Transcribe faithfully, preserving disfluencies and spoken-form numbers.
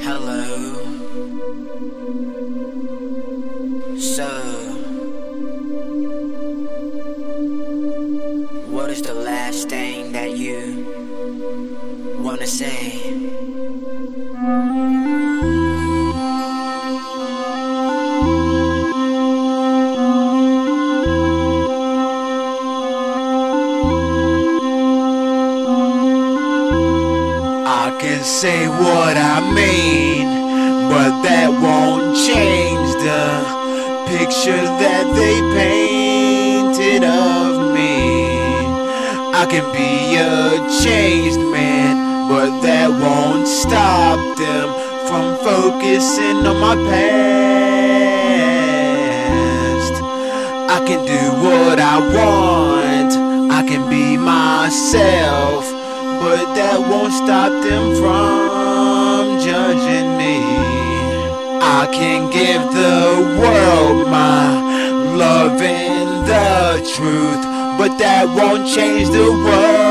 Hello. So, what is the last thing that you want to say? I can say what I mean, but that won't change the picture that they painted of me. I can be a changed man, but that won't stop them from focusing on my past. I can do what I want, I can be myself, but that won't stop them from judging me. I can give the world my love and the truth, but that won't change the world.